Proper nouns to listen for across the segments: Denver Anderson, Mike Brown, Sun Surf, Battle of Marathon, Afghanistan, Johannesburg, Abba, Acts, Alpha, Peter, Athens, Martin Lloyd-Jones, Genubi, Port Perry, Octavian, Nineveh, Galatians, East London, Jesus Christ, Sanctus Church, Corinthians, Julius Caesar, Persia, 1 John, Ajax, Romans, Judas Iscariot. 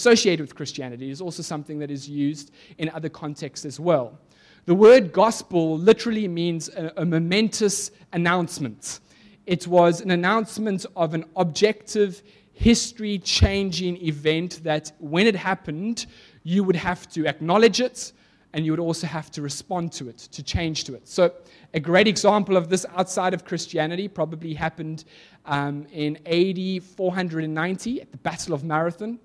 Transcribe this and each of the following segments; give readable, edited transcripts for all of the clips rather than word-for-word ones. associated with Christianity is also something that is used in other contexts as well. The word gospel literally means a momentous announcement. It was an announcement of an objective, history-changing event that when it happened, you would have to acknowledge it, and you would also have to respond to it, to change to it. So a great example of this outside of Christianity probably happened in AD 490 at the Battle of Marathon.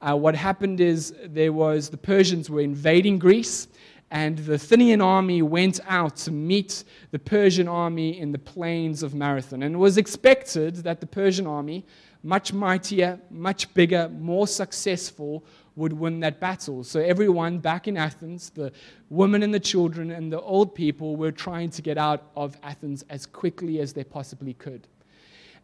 What happened is the Persians were invading Greece, and the Athenian army went out to meet the Persian army in the plains of Marathon. And it was expected that the Persian army, much mightier, much bigger, more successful, would win that battle. So everyone back in Athens, the women and the children and the old people, were trying to get out of Athens as quickly as they possibly could.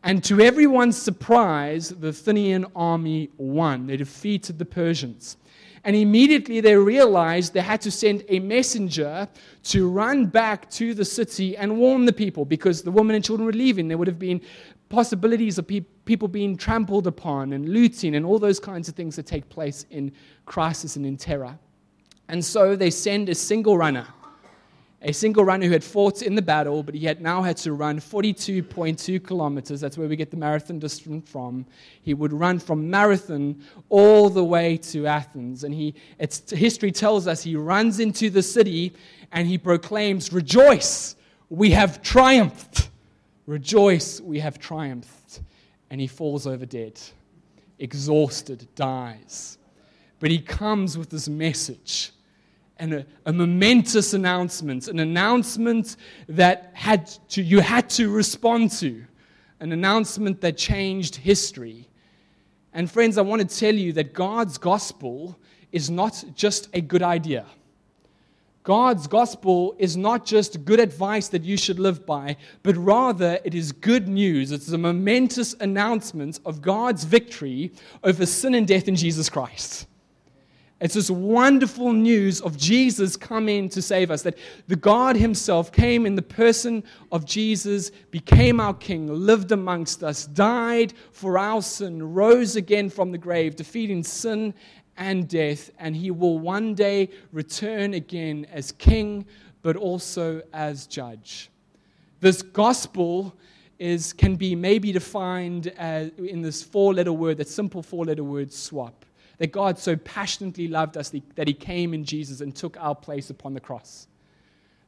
And to everyone's surprise, the Athenian army won. They defeated the Persians. And immediately they realized they had to send a messenger to run back to the city and warn the people, because the women and children were leaving. There would have been possibilities of people being trampled upon and looting and all those kinds of things that take place in crisis and in terror. And so they send a single runner who had fought in the battle, but he had now had to run 42.2 kilometers. That's where we get the marathon distance from. He would run from Marathon all the way to Athens. And history tells us he runs into the city and he proclaims, "Rejoice, we have triumphed. Rejoice, we have triumphed." And he falls over dead, exhausted, dies. But he comes with this message. And a momentous announcement, an announcement that you had to respond to, an announcement that changed history. And friends, I want to tell you that God's gospel is not just a good idea. God's gospel is not just good advice that you should live by, but rather it is good news. It's a momentous announcement of God's victory over sin and death in Jesus Christ. It's this wonderful news of Jesus coming to save us, that the God himself came in the person of Jesus, became our king, lived amongst us, died for our sin, rose again from the grave, defeating sin and death, and he will one day return again as king, but also as judge. This gospel can be maybe defined as, in this four-letter word, that simple four-letter word, swap. That God so passionately loved us that he came in Jesus and took our place upon the cross.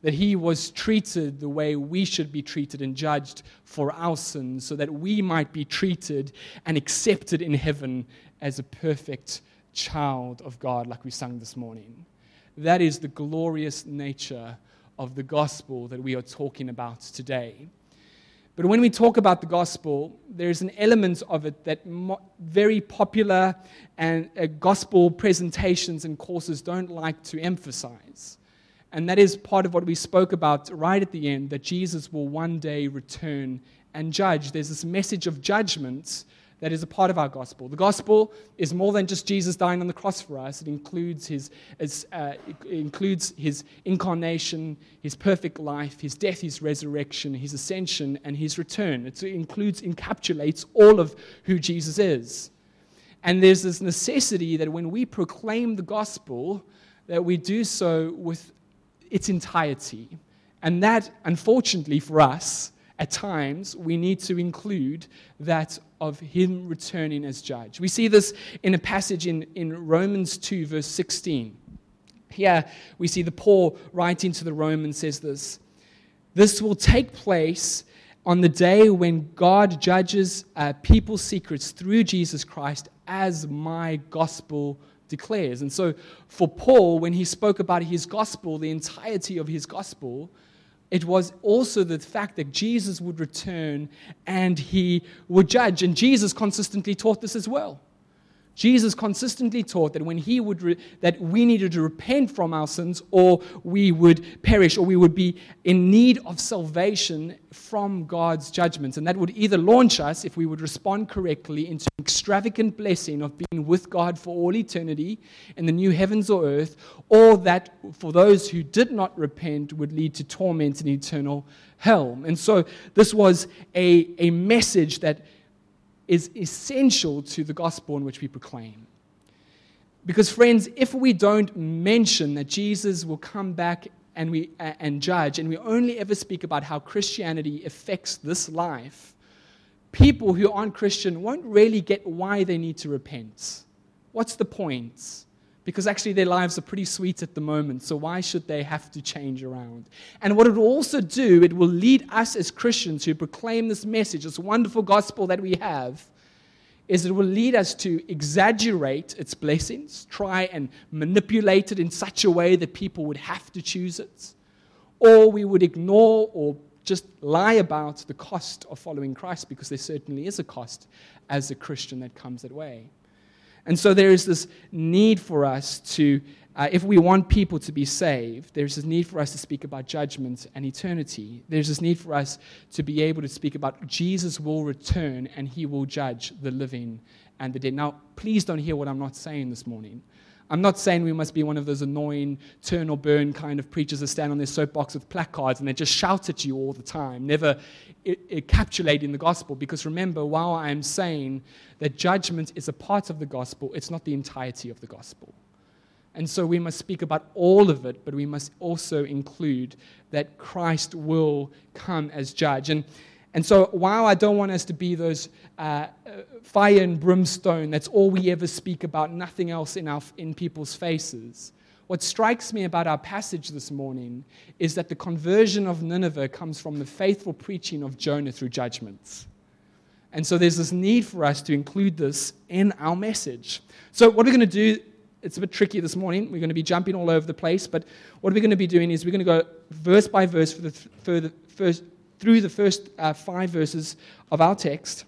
That he was treated the way we should be treated and judged for our sins, so that we might be treated and accepted in heaven as a perfect child of God, like we sang this morning. That is the glorious nature of the gospel that we are talking about today. But when we talk about the gospel, there's an element of it that very popular and gospel presentations and courses don't like to emphasize. And that is part of what we spoke about right at the end, that Jesus will one day return and judge. There's this message of judgment that is a part of our gospel. The gospel is more than just Jesus dying on the cross for us. It includes his incarnation, his perfect life, his death, his resurrection, his ascension, and his return. It encapsulates all of who Jesus is. And there's this necessity that when we proclaim the gospel, that we do so with its entirety. And that, unfortunately for us, at times, we need to include that of him returning as judge. We see this in a passage in Romans 2, verse 16. Here, we see the Paul writing to the Romans says this: "This will take place on the day when God judges people's secrets through Jesus Christ, as my gospel declares." And so for Paul, when he spoke about his gospel, the entirety of his gospel, it was also the fact that Jesus would return and he would judge. And Jesus consistently taught this as well. Jesus consistently taught that when he would that we needed to repent from our sins, or we would perish, or we would be in need of salvation from God's judgment. And that would either launch us, if we would respond correctly, into an extravagant blessing of being with God for all eternity in the new heavens or earth, or that for those who did not repent would lead to torment and eternal hell. And so this was a message that is essential to the gospel in which we proclaim. Because friends, if we don't mention that Jesus will come back and judge, and we only ever speak about how Christianity affects this life, people who aren't Christian won't really get why they need to repent. What's the point? Because actually their lives are pretty sweet at the moment, so why should they have to change around? And what it will also do, it will lead us as Christians who proclaim this message, this wonderful gospel that we have, is it will lead us to exaggerate its blessings, try and manipulate it in such a way that people would have to choose it, or we would ignore or just lie about the cost of following Christ, because there certainly is a cost as a Christian that comes that way. And so there is this need for us to, if we want people to be saved, there's this need for us to speak about judgment and eternity. There's this need for us to be able to speak about Jesus will return and he will judge the living and the dead. Now, please don't hear what I'm not saying this morning. I'm not saying we must be one of those annoying turn or burn kind of preachers that stand on their soapbox with placards and they just shout at you all the time, never encapsulating the gospel. Because remember, while I am saying that judgment is a part of the gospel, it's not the entirety of the gospel. And so we must speak about all of it, but we must also include that Christ will come as judge. And so while I don't want us to be those fire and brimstone, that's all we ever speak about, nothing else in people's faces, what strikes me about our passage this morning is that the conversion of Nineveh comes from the faithful preaching of Jonah through judgments. And so there's this need for us to include this in our message. So what we're going to do, it's a bit tricky this morning. We're going to be jumping all over the place, but what we're going to be doing is we're going to go verse by verse through the first 5 verses of our text,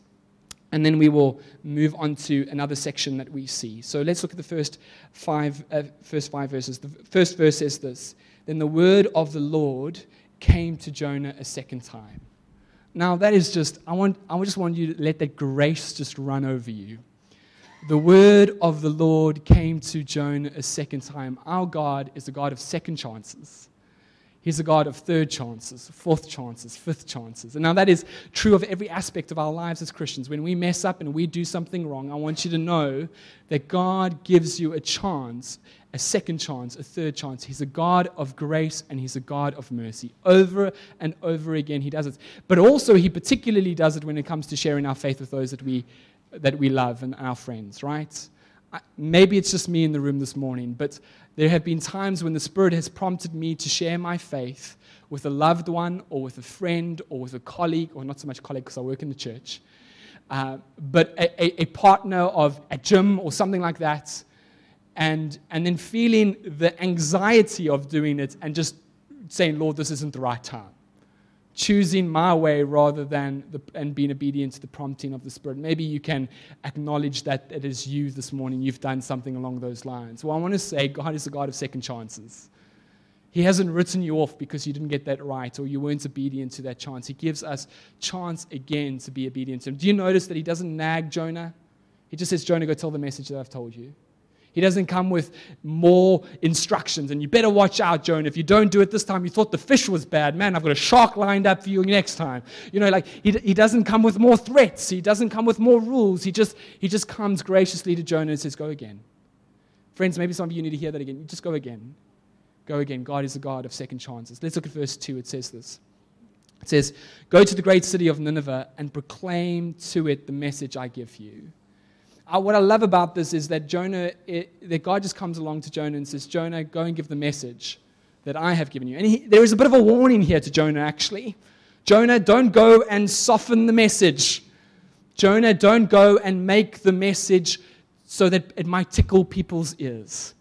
and then we will move on to another section that we see. So let's look at the first five verses. The first verse says this: "Then the word of the Lord came to Jonah a second time." Now that is just, I just want you to let that grace just run over you. The word of the Lord came to Jonah a second time. Our God is a God of second chances. He's a God of third chances, fourth chances, fifth chances. And now that is true of every aspect of our lives as Christians. When we mess up and we do something wrong, I want you to know that God gives you a chance, a second chance, a third chance. He's a God of grace and he's a God of mercy. Over and over again he does it. But also he particularly does it when it comes to sharing our faith with those that we love and our friends, right? Maybe it's just me in the room this morning, but there have been times when the Spirit has prompted me to share my faith with a loved one or with a friend or with a colleague, or not so much colleague because I work in the church, but a partner of a gym or something like that, and then feeling the anxiety of doing it and just saying, Lord, this isn't the right time. Choosing my way rather than being obedient to the prompting of the Spirit. Maybe you can acknowledge that it is you this morning. You've done something along those lines. Well, I want to say God is a God of second chances. He hasn't written you off because you didn't get that right or you weren't obedient to that chance. He gives us chance again to be obedient to him. Do you notice that he doesn't nag Jonah? He just says, Jonah, go tell the message that I've told you. He doesn't come with more instructions. And you better watch out, Jonah. If you don't do it this time, you thought the fish was bad. Man, I've got a shark lined up for you next time. You know, like he doesn't come with more threats. He doesn't come with more rules. He just comes graciously to Jonah and says, go again. Friends, maybe some of you need to hear that again. Just go again. Go again. God is a God of second chances. Let's look at verse 2. It says this. It says, go to the great city of Nineveh and proclaim to it the message I give you. What I love about this is that that God just comes along to Jonah and says, Jonah, go and give the message that I have given you. And there is a bit of a warning here to Jonah, actually. Jonah, don't go and soften the message. Jonah, don't go and make the message so that it might tickle people's ears.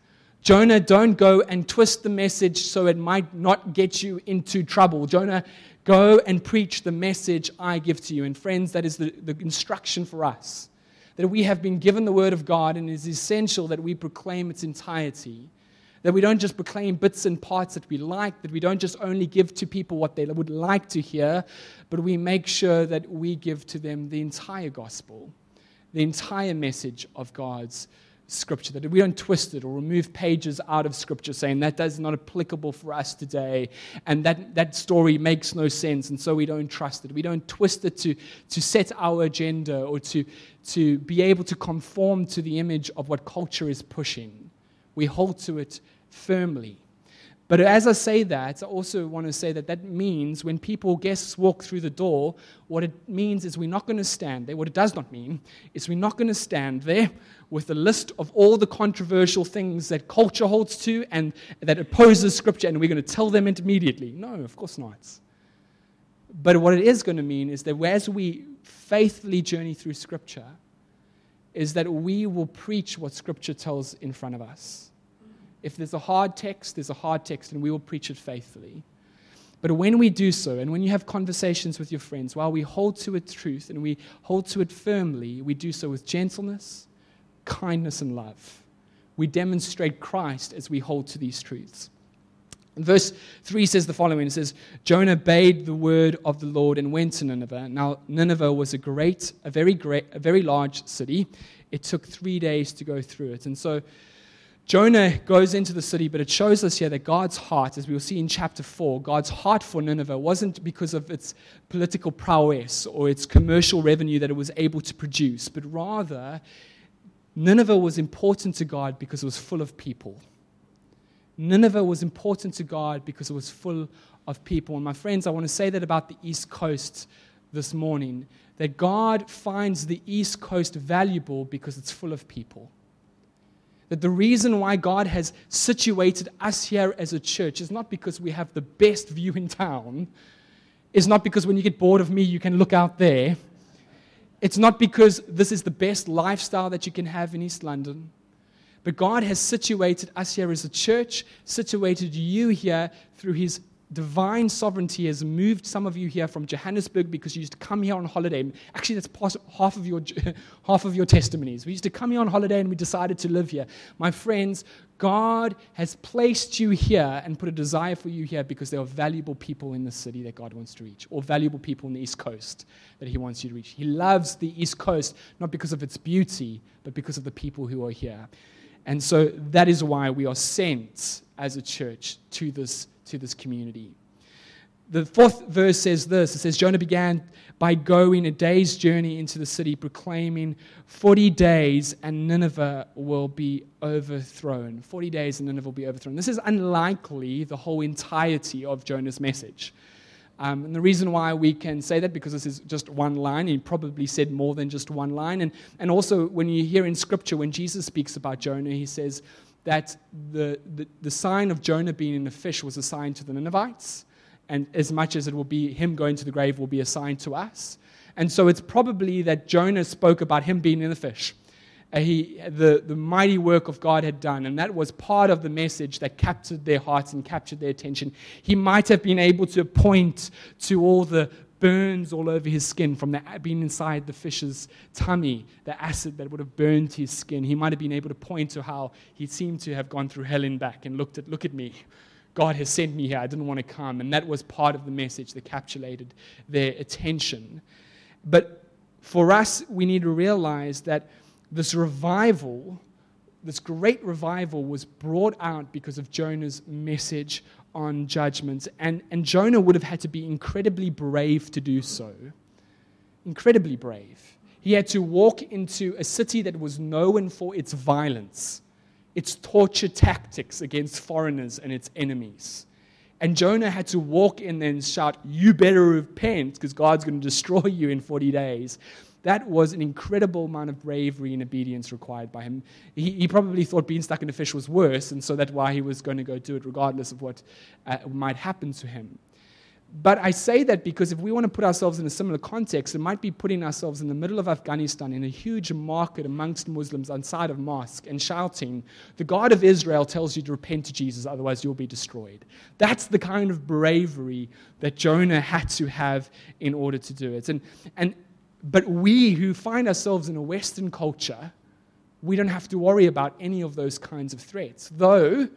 Jonah, don't go and twist the message so it might not get you into trouble. Jonah, go and preach the message I give to you. And friends, that is the instruction for us. That we have been given the word of God, and it is essential that we proclaim its entirety. That we don't just proclaim bits and parts that we like, that we don't just only give to people what they would like to hear, but we make sure that we give to them the entire gospel, the entire message of God's Scripture, that we don't twist it or remove pages out of Scripture saying that is not applicable for us today and that story makes no sense and so we don't trust it. We don't twist it to set our agenda or to be able to conform to the image of what culture is pushing. We hold to it firmly. But as I say that, I also want to say that that means when people, guests, walk through the door, what it means is we're not going to stand there. What it does not mean is we're not going to stand there with a list of all the controversial things that culture holds to and that opposes Scripture, and we're going to tell them it immediately. No, of course not. But what it is going to mean is that as we faithfully journey through Scripture, is that we will preach what Scripture tells in front of us. If there's a hard text, there's a hard text, and we will preach it faithfully. But when we do so, and when you have conversations with your friends, while we hold to it truth and we hold to it firmly, we do so with gentleness, kindness, and love. We demonstrate Christ as we hold to these truths. And verse 3 says the following. It says, Jonah obeyed the word of the Lord and went to Nineveh. Now, Nineveh was a very large city. It took 3 days to go through it. And so Jonah goes into the city, but it shows us here that God's heart, as we will see in chapter 4, God's heart for Nineveh wasn't because of its political prowess or its commercial revenue that it was able to produce, but rather Nineveh was important to God because it was full of people. Nineveh was important to God because it was full of people. And my friends, I want to say that about the East Coast this morning, that God finds the East Coast valuable because it's full of people. That the reason why God has situated us here as a church is not because we have the best view in town. It's not because when you get bored of me, you can look out there. It's not because this is the best lifestyle that you can have in East London. But God has situated us here as a church, situated you here through His divine sovereignty, has moved some of you here from Johannesburg because you used to come here on holiday. Actually, that's half of your testimonies. We used to come here on holiday and we decided to live here. My friends, God has placed you here and put a desire for you here because there are valuable people in the city that God wants to reach, or valuable people in the East Coast that He wants you to reach. He loves the East Coast, not because of its beauty, but because of the people who are here. And so that is why we are sent as a church to this community. The fourth verse says this. It says, Jonah began by going a day's journey into the city, proclaiming 40 days and Nineveh will be overthrown. 40 days and Nineveh will be overthrown. This is unlikely the whole entirety of Jonah's message. And the reason why we can say that, because this is just one line, and He probably said more than just one line. And also, when you hear in Scripture, when Jesus speaks about Jonah, He says that the sign of Jonah being in a fish was a sign to the Ninevites, and as much as it will be him going to the grave will be a sign to us. And so it's probably that Jonah spoke about him being in the fish. The mighty work of God had done, and that was part of the message that captured their hearts and captured their attention. He might have been able to point to all the burns all over his skin from being inside the fish's tummy, the acid that would have burned his skin. He might have been able to point to how he seemed to have gone through hell and back and look at me. God has sent me here. I didn't want to come. And that was part of the message that captured their attention. But for us, we need to realize that this revival, this great revival, was brought out because of Jonah's message on judgment. And Jonah would have had to be incredibly brave to do so. Incredibly brave. He had to walk into a city that was known for its violence, its torture tactics against foreigners and its enemies. And Jonah had to walk in there and shout, "You better repent, because God's going to destroy you in 40 days. That was an incredible amount of bravery and obedience required by him. He probably thought being stuck in a fish was worse, and so that's why he was going to go do it regardless of what might happen to him. But I say that because if we want to put ourselves in a similar context, it might be putting ourselves in the middle of Afghanistan in a huge market amongst Muslims outside of mosque and shouting, "The God of Israel tells you to repent to Jesus, otherwise you'll be destroyed." That's the kind of bravery that Jonah had to have in order to do it. But we who find ourselves in a Western culture, we don't have to worry about any of those kinds of threats. Though,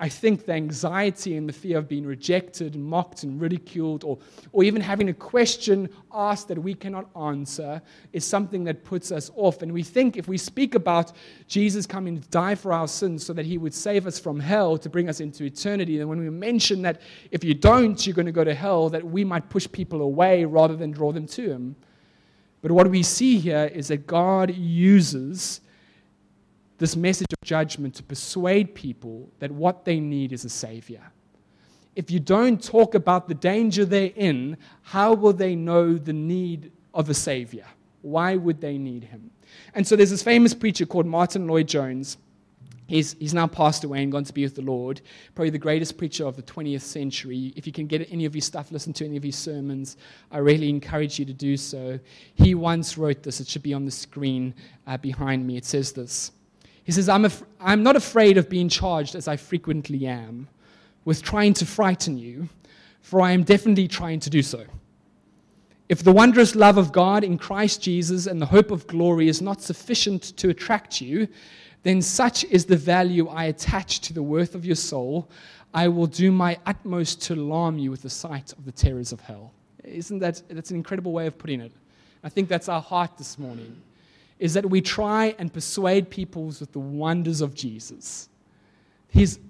I think the anxiety and the fear of being rejected, and mocked, and ridiculed, or even having a question asked that we cannot answer is something that puts us off. And we think if we speak about Jesus coming to die for our sins so that He would save us from hell to bring us into eternity, then when we mention that if you don't, you're going to go to hell, that we might push people away rather than draw them to Him. But what we see here is that God uses this message of judgment to persuade people that what they need is a savior. If you don't talk about the danger they're in, how will they know the need of a savior? Why would they need him? And so there's this famous preacher called Martin Lloyd-Jones. He's now passed away and gone to be with the Lord. Probably the greatest preacher of the 20th century. If you can get any of his stuff, listen to any of his sermons, I really encourage you to do so. He once wrote this. It should be on the screen behind me. It says this. He says, I'm not afraid of being charged, as I frequently am, with trying to frighten you, for I am definitely trying to do so. If the wondrous love of God in Christ Jesus and the hope of glory is not sufficient to attract you, then such is the value I attach to the worth of your soul. I will do my utmost to alarm you with the sight of the terrors of hell. Isn't that's an incredible way of putting it? I think that's our heart this morning, is that we try and persuade people with the wonders of Jesus.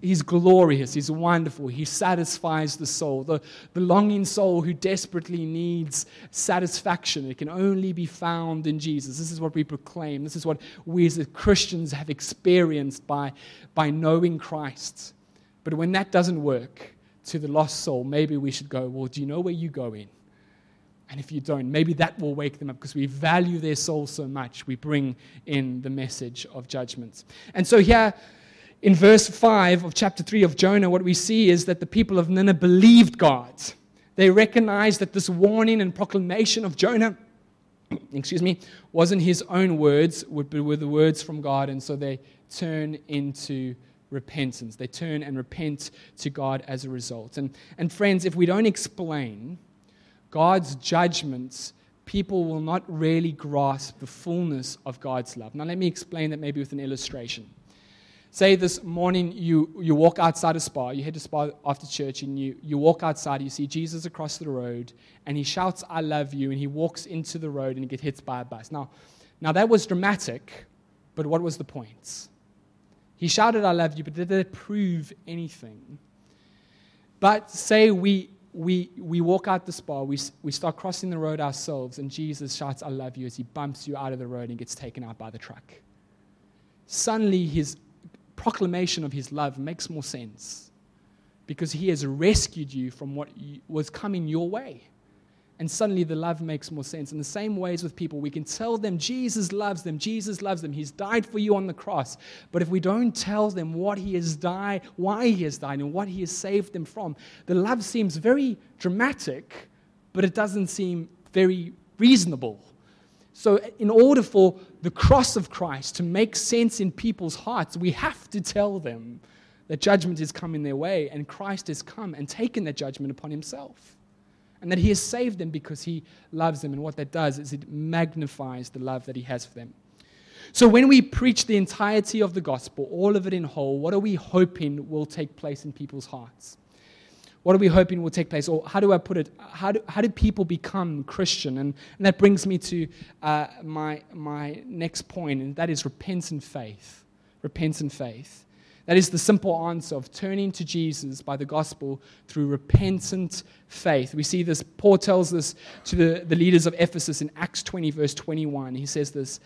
He's glorious, he's wonderful, he satisfies the soul, the longing soul who desperately needs satisfaction. It can only be found in Jesus. This is what we proclaim. This is what we as Christians have experienced by knowing Christ. But when that doesn't work to the lost soul, maybe we should go, well, do you know where you go in? And if you don't, maybe that will wake them up, because we value their soul so much, we bring in the message of judgment. And so here, in verse 5 of chapter 3 of Jonah, what we see is that the people of Nineveh believed God. They recognized that this warning and proclamation of Jonah, wasn't his own words, but were the words from God, and so they turn into repentance. They turn and repent to God as a result. And friends, if we don't explain God's judgments, people will not really grasp the fullness of God's love. Now let me explain that maybe with an illustration. Say this morning you walk outside a spa, you head to spa after church, and you walk outside, you see Jesus across the road, and he shouts, I love you, and he walks into the road and he gets hit by a bus. Now that was dramatic, but what was the point? He shouted, I love you, but did it prove anything? But say we walk out the spa, we start crossing the road ourselves, and Jesus shouts, I love you, as he bumps you out of the road and gets taken out by the truck. Suddenly his proclamation of his love makes more sense, because he has rescued you from what was coming your way. And suddenly the love makes more sense. In the same ways with people, we can tell them Jesus loves them. He's died for you on the cross. But if we don't tell them what he has died, why he has died, and what he has saved them from, the love seems very dramatic, but it doesn't seem very reasonable. So in order for the cross of Christ to make sense in people's hearts, we have to tell them that judgment is coming their way, and Christ has come and taken that judgment upon himself, and that he has saved them because he loves them. And what that does is it magnifies the love that he has for them. So when we preach the entirety of the gospel, all of it in whole, what are we hoping will take place in people's hearts? What are we hoping will take place? Or how do I put it? How do people become Christian? And that brings me to my next point, and that is repentant faith. Repentant faith. That is the simple answer of turning to Jesus by the gospel through repentant faith. We see this, Paul tells this to the leaders of Ephesus in Acts 20, verse 21. He says this,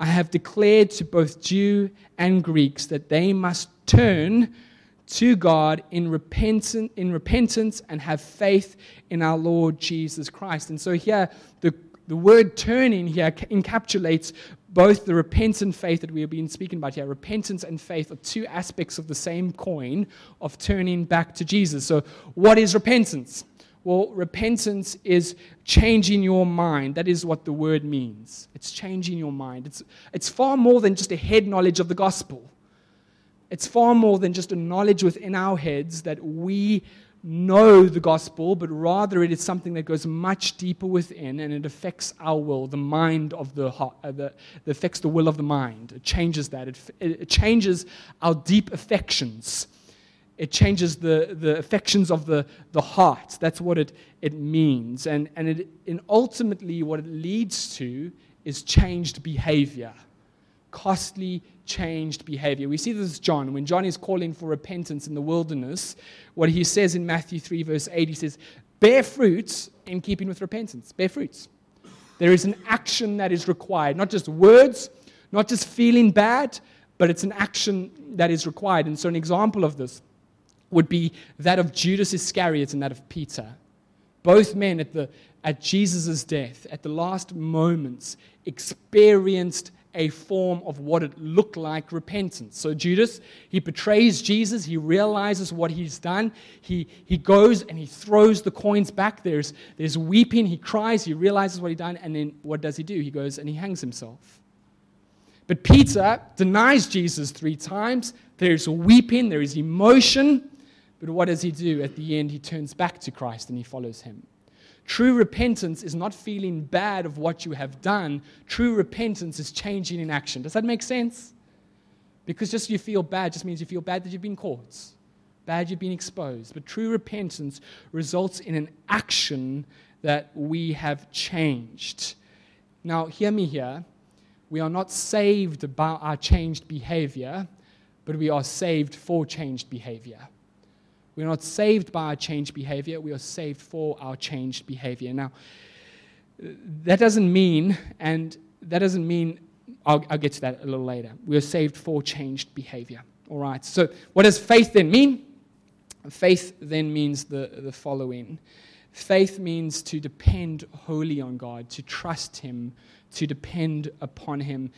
I have declared to both Jew and Greeks that they must turn to God in repentance and have faith in our Lord Jesus Christ. And so here, the word turning here encapsulates both the repentant faith that we have been speaking about here. Repentance and faith are two aspects of the same coin of turning back to Jesus. So what is repentance? Well, repentance is changing your mind. That is what the word means. It's changing your mind. It's far more than just a head knowledge of the gospel. It's far more than just a knowledge within our heads that we know the gospel, but rather it is something that goes much deeper within, and it affects our will, the mind of the heart, it affects the will of the mind. It changes that. It changes our deep affections. It changes the affections of the heart. That's what it means. And ultimately what it leads to is changed behavior. Costly changed behavior. We see this is John. When John is calling for repentance in the wilderness, what he says in Matthew 3 verse 8, he says, bear fruits in keeping with repentance. Bear fruits. There is an action that is required. Not just words, not just feeling bad, but it's an action that is required. And so an example of this would be that of Judas Iscariot and that of Peter. Both men at Jesus' death, at the last moments, experienced a form of what it looked like repentance. So Judas, he betrays Jesus. He realizes what he's done. He goes and he throws the coins back. There's weeping. He cries. He realizes what he'd done. And then what does he do? He goes and he hangs himself. But Peter denies Jesus 3 times. There's weeping. There is emotion. But what does he do? At the end, he turns back to Christ and he follows him. True repentance is not feeling bad of what you have done. True repentance is changing in action. Does that make sense? Because just you feel bad just means you feel bad that you've been caught, bad you've been exposed. But true repentance results in an action that we have changed. Now, hear me here. We are not saved by our changed behavior, but we are saved for changed behavior. We're not saved by our changed behavior. We are saved for our changed behavior. Now, that doesn't mean, I'll get to that a little later. We are saved for changed behavior. All right, so what does faith then mean? Faith then means the following. Faith means to depend wholly on God, to trust Him, to depend upon Him.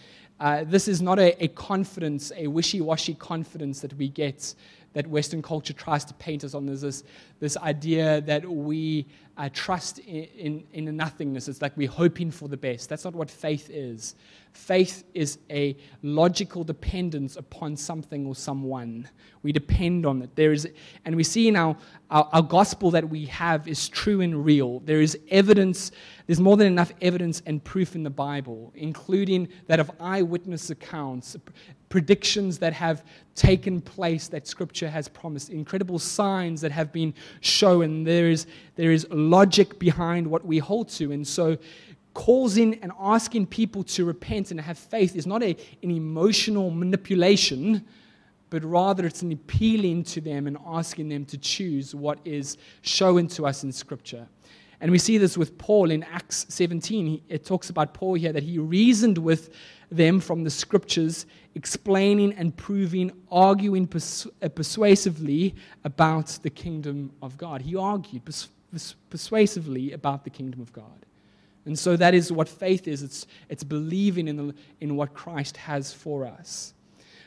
This is not a confidence, a wishy-washy confidence that we get, that Western culture tries to paint us on. There's this idea that we trust in nothingness. It's like we're hoping for the best. That's not what faith is. Faith is a logical dependence upon something or someone. We depend on it. And we see in our gospel that we have is true and real. There is evidence. There's more than enough evidence and proof in the Bible, including that of eyewitness accounts, predictions that have taken place that Scripture has promised, incredible signs that have been shown. There is logic behind what we hold to. And so causing and asking people to repent and have faith is not an emotional manipulation, but rather it's an appealing to them and asking them to choose what is shown to us in Scripture. And we see this with Paul in Acts 17. It talks about Paul here that he reasoned with them from the Scriptures, explaining and proving, arguing persuasively about the kingdom of God. He argued persuasively about the kingdom of God. And so that is what faith is. It's believing in what Christ has for us.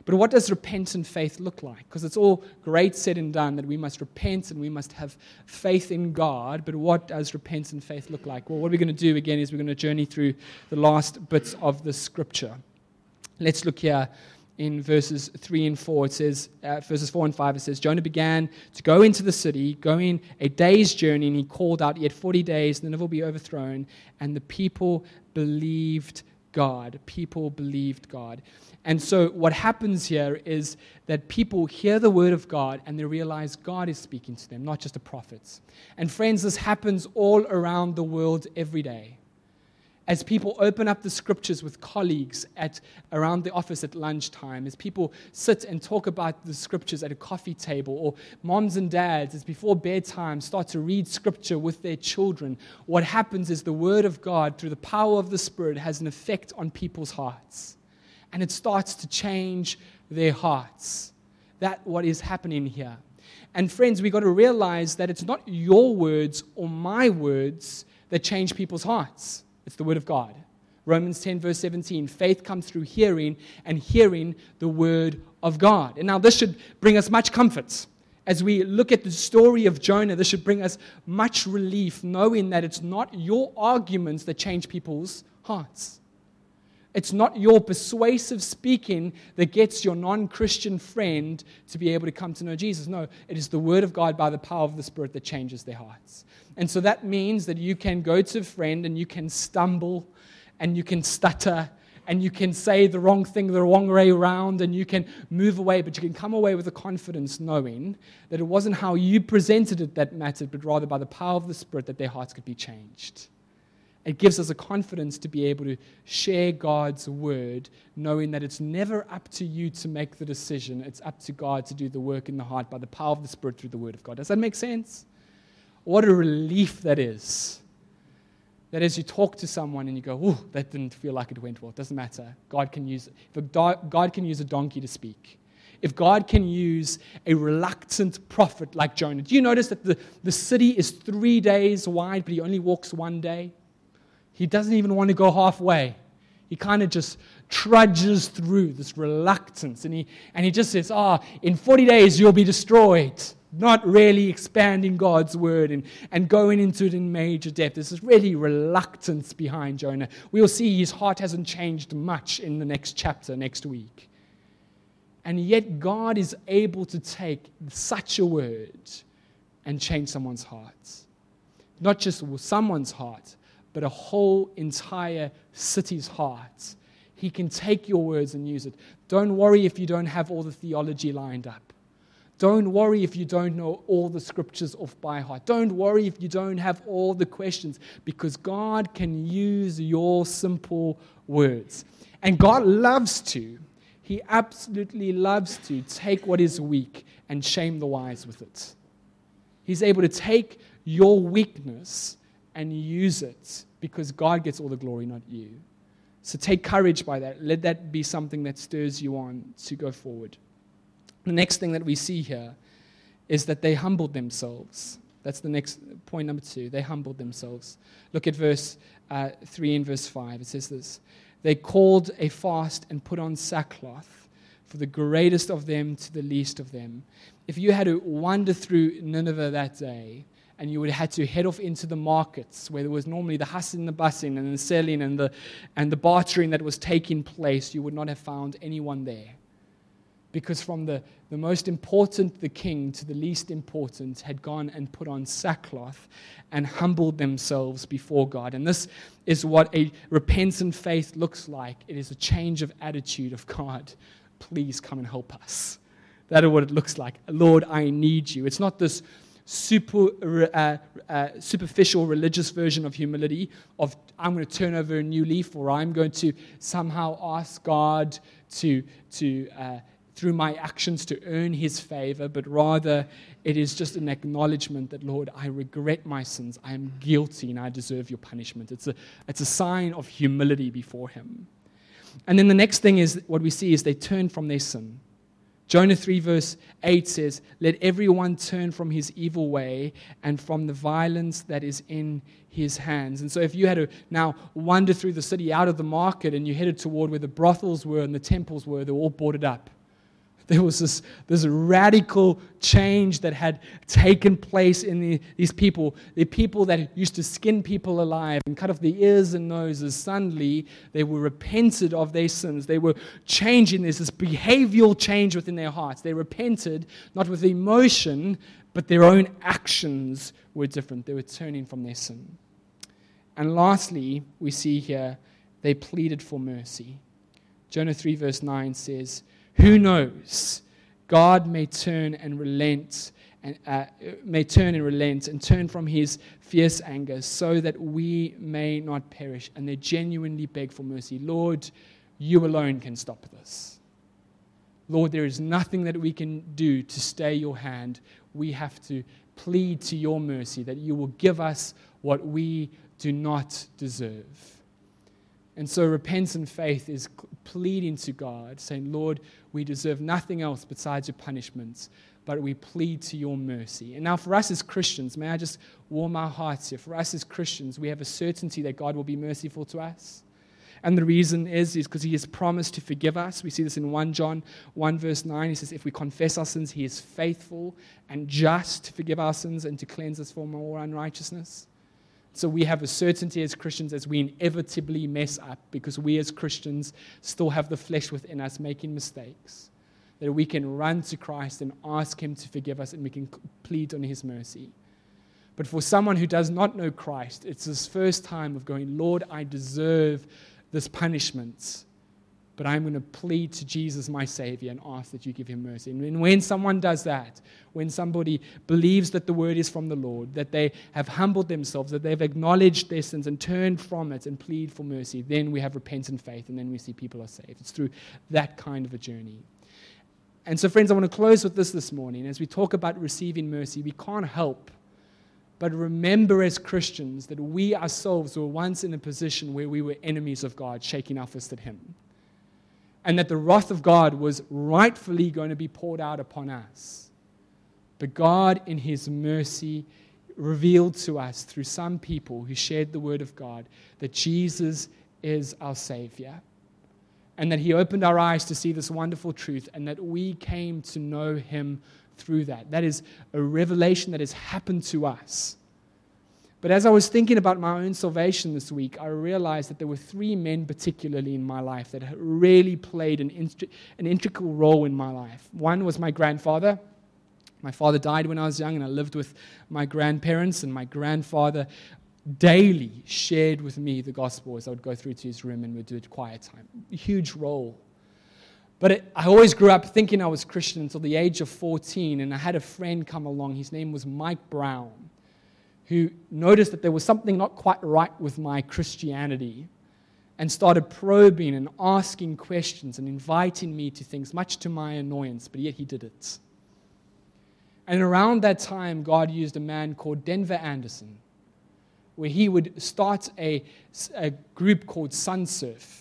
But what does repentant faith look like? Because it's all great said and done that we must repent and we must have faith in God. But what does repentant faith look like? Well, what we're going to do again is we're going to journey through the last bits of the Scripture. Let's look here in verses 3 and 4. It says, verses 4 and 5, it says, Jonah began to go into the city, going a day's journey, and he called out, yet 40 days, Nineveh will be overthrown. And the people believed God. People believed God. And so what happens here is that people hear the word of God and they realize God is speaking to them, not just the prophets. And friends, this happens all around the world every day. As people open up the Scriptures with colleagues around the office at lunchtime, as people sit and talk about the Scriptures at a coffee table, or moms and dads, as before bedtime, start to read Scripture with their children, what happens is the Word of God, through the power of the Spirit, has an effect on people's hearts. And it starts to change their hearts. That's what is happening here. And friends, we've got to realize that it's not your words or my words that change people's hearts. It's the Word of God. Romans 10, verse 17, faith comes through hearing, and hearing the Word of God. And now this should bring us much comfort. As we look at the story of Jonah, this should bring us much relief, knowing that it's not your arguments that change people's hearts. It's not your persuasive speaking that gets your non-Christian friend to be able to come to know Jesus. No, it is the Word of God by the power of the Spirit that changes their hearts. And so that means that you can go to a friend and you can stumble and you can stutter and you can say the wrong thing the wrong way around and you can move away, but you can come away with the confidence knowing that it wasn't how you presented it that mattered, but rather by the power of the Spirit that their hearts could be changed. It gives us a confidence to be able to share God's word, knowing that it's never up to you to make the decision. It's up to God to do the work in the heart by the power of the Spirit through the Word of God. Does that make sense? What a relief that is. that as you talk to someone and you go, "Ooh, that didn't feel like it went well," it doesn't matter. God can use it. If God can use a donkey to speak, if God can use a reluctant prophet like Jonah, do you notice that the city is 3 days wide, but he only walks one day? He doesn't even want to go halfway. He kind of just trudges through this reluctance, and he just says, in 40 days you'll be destroyed. Not really expanding God's word and going into it in major depth. This is really reluctance behind Jonah. We'll see his heart hasn't changed much in the next chapter, next week. And yet God is able to take such a word and change someone's heart. Not just someone's heart, but a whole entire city's heart. He can take your words and use it. Don't worry if you don't have all the theology lined up. Don't worry if you don't know all the scriptures off by heart. Don't worry if you don't have all the questions, because God can use your simple words. And God loves to, He absolutely loves to take what is weak and shame the wise with it. He's able to take your weakness and use it, because God gets all the glory, not you. So take courage by that. Let that be something that stirs you on to go forward. The next thing that we see here is that they humbled themselves. That's the next point, number 2. They humbled themselves. Look at verse 3 and verse 5. It says this: "They called a fast and put on sackcloth, for the greatest of them to the least of them." If you had to wander through Nineveh that day, and you would have had to head off into the markets where there was normally the hustling, the bustling, and the selling, and the bartering that was taking place, you would not have found anyone there. Because from the most important, the king, to the least important, had gone and put on sackcloth and humbled themselves before God. And this is what a repentant faith looks like. It is a change of attitude of, "God, please come and help us." That is what it looks like. "Lord, I need you." It's not this superficial religious version of humility of, "I'm going to turn over a new leaf," or "I'm going to somehow ask God to through my actions to earn his favor," but rather it is just an acknowledgement that, "Lord, I regret my sins. I am guilty and I deserve your punishment." It's a sign of humility before him. And then the next thing is what we see is they turn from their sin. Jonah 3 verse 8 says, "Let everyone turn from his evil way and from the violence that is in his hands." And so if you had to now wander through the city out of the market and you headed toward where the brothels were and the temples were, they were all boarded up. There was this radical change that had taken place in these people. The people that used to skin people alive and cut off their ears and noses, suddenly they were repented of their sins. They were changing. There's this behavioral change within their hearts. They repented, not with emotion, but their own actions were different. They were turning from their sin. And lastly, we see here, they pleaded for mercy. Jonah 3 verse 9 says, "Who knows? God may turn and relent, and turn from his fierce anger, so that we may not perish." And they genuinely beg for mercy. "Lord, you alone can stop this. Lord, there is nothing that we can do to stay your hand. We have to plead to your mercy that you will give us what we do not deserve." And so repentant faith is pleading to God, saying, "Lord, we deserve nothing else besides your punishments, but we plead to your mercy." And now for us as Christians, may I just warm our hearts here. For us as Christians, we have a certainty that God will be merciful to us. And the reason is because he has promised to forgive us. We see this in 1 John 1 verse 9. He says, "If we confess our sins, he is faithful and just to forgive our sins and to cleanse us from all unrighteousness." So we have a certainty as Christians as we inevitably mess up, because we as Christians still have the flesh within us making mistakes, that we can run to Christ and ask him to forgive us, and we can plead on his mercy. But for someone who does not know Christ, it's his first time of going, "Lord, I deserve this punishment, but I'm going to plead to Jesus, my Savior, and ask that you give him mercy." And when someone does that, when somebody believes that the word is from the Lord, that they have humbled themselves, that they've acknowledged their sins and turned from it and plead for mercy, then we have repentant faith, and then we see people are saved. It's through that kind of a journey. And so, friends, I want to close with this morning. As we talk about receiving mercy, we can't help But remember as Christians that we ourselves were once in a position where we were enemies of God, shaking our fist at him. And that the wrath of God was rightfully going to be poured out upon us. But God, in his mercy, revealed to us through some people who shared the word of God that Jesus is our Savior. And that he opened our eyes to see this wonderful truth and that we came to know him through that. That is a revelation that has happened to us. But as I was thinking about my own salvation this week, I realized that there were three men particularly in my life that really played an integral role in my life. One was my grandfather. My father died when I was young, and I lived with my grandparents, and my grandfather daily shared with me the gospel as I would go through to his room and we'd do a quiet time. A huge role. But I always grew up thinking I was Christian until the age of 14, and I had a friend come along. His name was Mike Brown, who noticed that there was something not quite right with my Christianity and started probing and asking questions and inviting me to things, much to my annoyance, but yet he did it. And around that time, God used a man called Denver Anderson, where he would start a group called Sun Surf.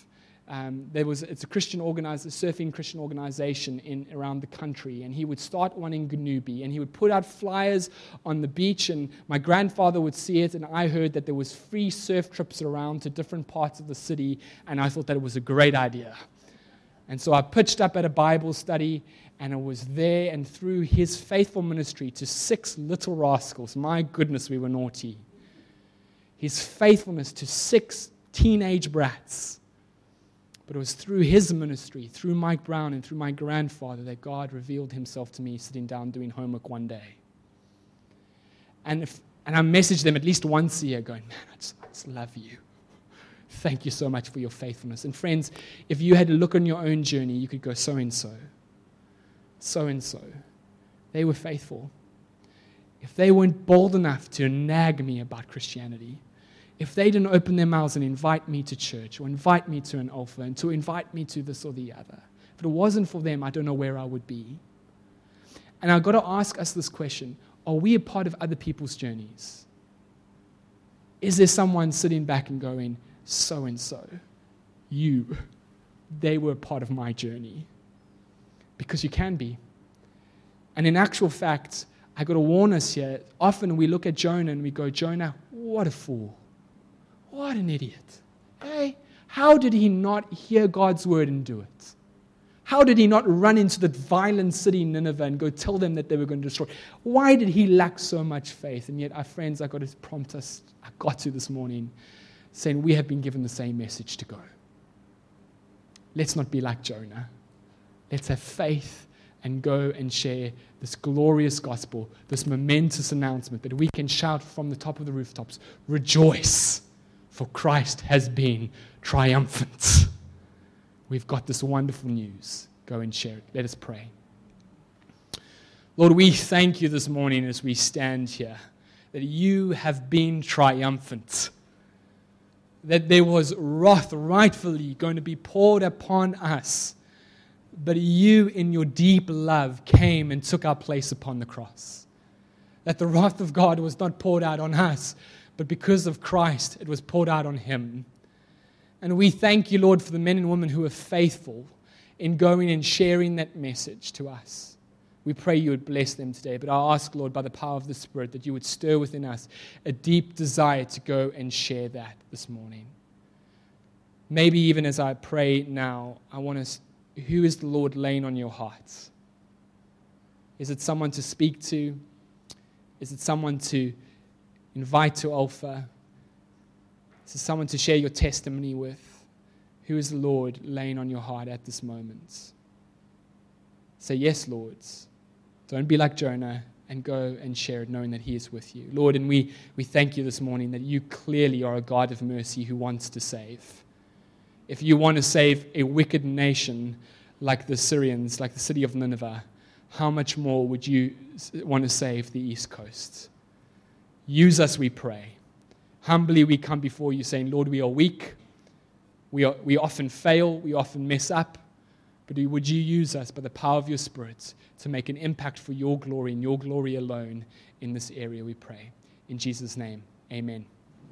It's a surfing Christian organization around the country, and he would start one in Genubi, and he would put out flyers on the beach, and my grandfather would see it, and I heard that there was free surf trips around to different parts of the city, and I thought that it was a great idea. And so I pitched up at a Bible study, and I was there, and through his faithful ministry to 6 little rascals, my goodness, we were naughty. His faithfulness to 6 teenage brats. But it was through his ministry, through Mike Brown and through my grandfather, that God revealed himself to me sitting down doing homework one day. And I messaged them at least once a year going, man, I just love you. Thank you so much for your faithfulness. And friends, if you had a look on your own journey, you could go so-and-so, so-and-so. They were faithful. If they weren't bold enough to nag me about Christianity, if they didn't open their mouths and invite me to church or invite me to an alpha and to invite me to this or the other, if it wasn't for them, I don't know where I would be. And I've got to ask us this question, are we a part of other people's journeys? Is there someone sitting back and going, so-and-so, you, they were a part of my journey? Because you can be. And in actual fact, I've got to warn us here, often we look at Jonah and we go, Jonah, what a fool. What an idiot. Hey, how did he not hear God's word and do it? How did he not run into the violent city Nineveh and go tell them that they were going to destroy? Why did he lack so much faith? And yet, our friends, I got to this morning saying we have been given the same message to go. Let's not be like Jonah. Let's have faith and go and share this glorious gospel, this momentous announcement that we can shout from the top of the rooftops, rejoice! For Christ has been triumphant. We've got this wonderful news. Go and share it. Let us pray. Lord, we thank you this morning as we stand here that you have been triumphant, that there was wrath rightfully going to be poured upon us, but you in your deep love came and took our place upon the cross, that the wrath of God was not poured out on us, but because of Christ, it was poured out on him. And we thank you, Lord, for the men and women who are faithful in going and sharing that message to us. We pray you would bless them today, but I ask, Lord, by the power of the Spirit, that you would stir within us a deep desire to go and share that this morning. Maybe even as I pray now, I want us, who is the Lord laying on your hearts? Is it someone to speak to? Is it someone to invite to Alpha? This is someone to share your testimony with. Who is the Lord laying on your heart at this moment? Say, yes, Lord. Don't be like Jonah and go and share it, knowing that he is with you. Lord, and we thank you this morning that you clearly are a God of mercy who wants to save. If you want to save a wicked nation like the Syrians, like the city of Nineveh, how much more would you want to save the East Coast? Use us, we pray. Humbly we come before you saying, Lord, we are weak. We often fail. We often mess up. But would you use us by the power of your Spirit to make an impact for your glory and your glory alone in this area, we pray. In Jesus' name, amen.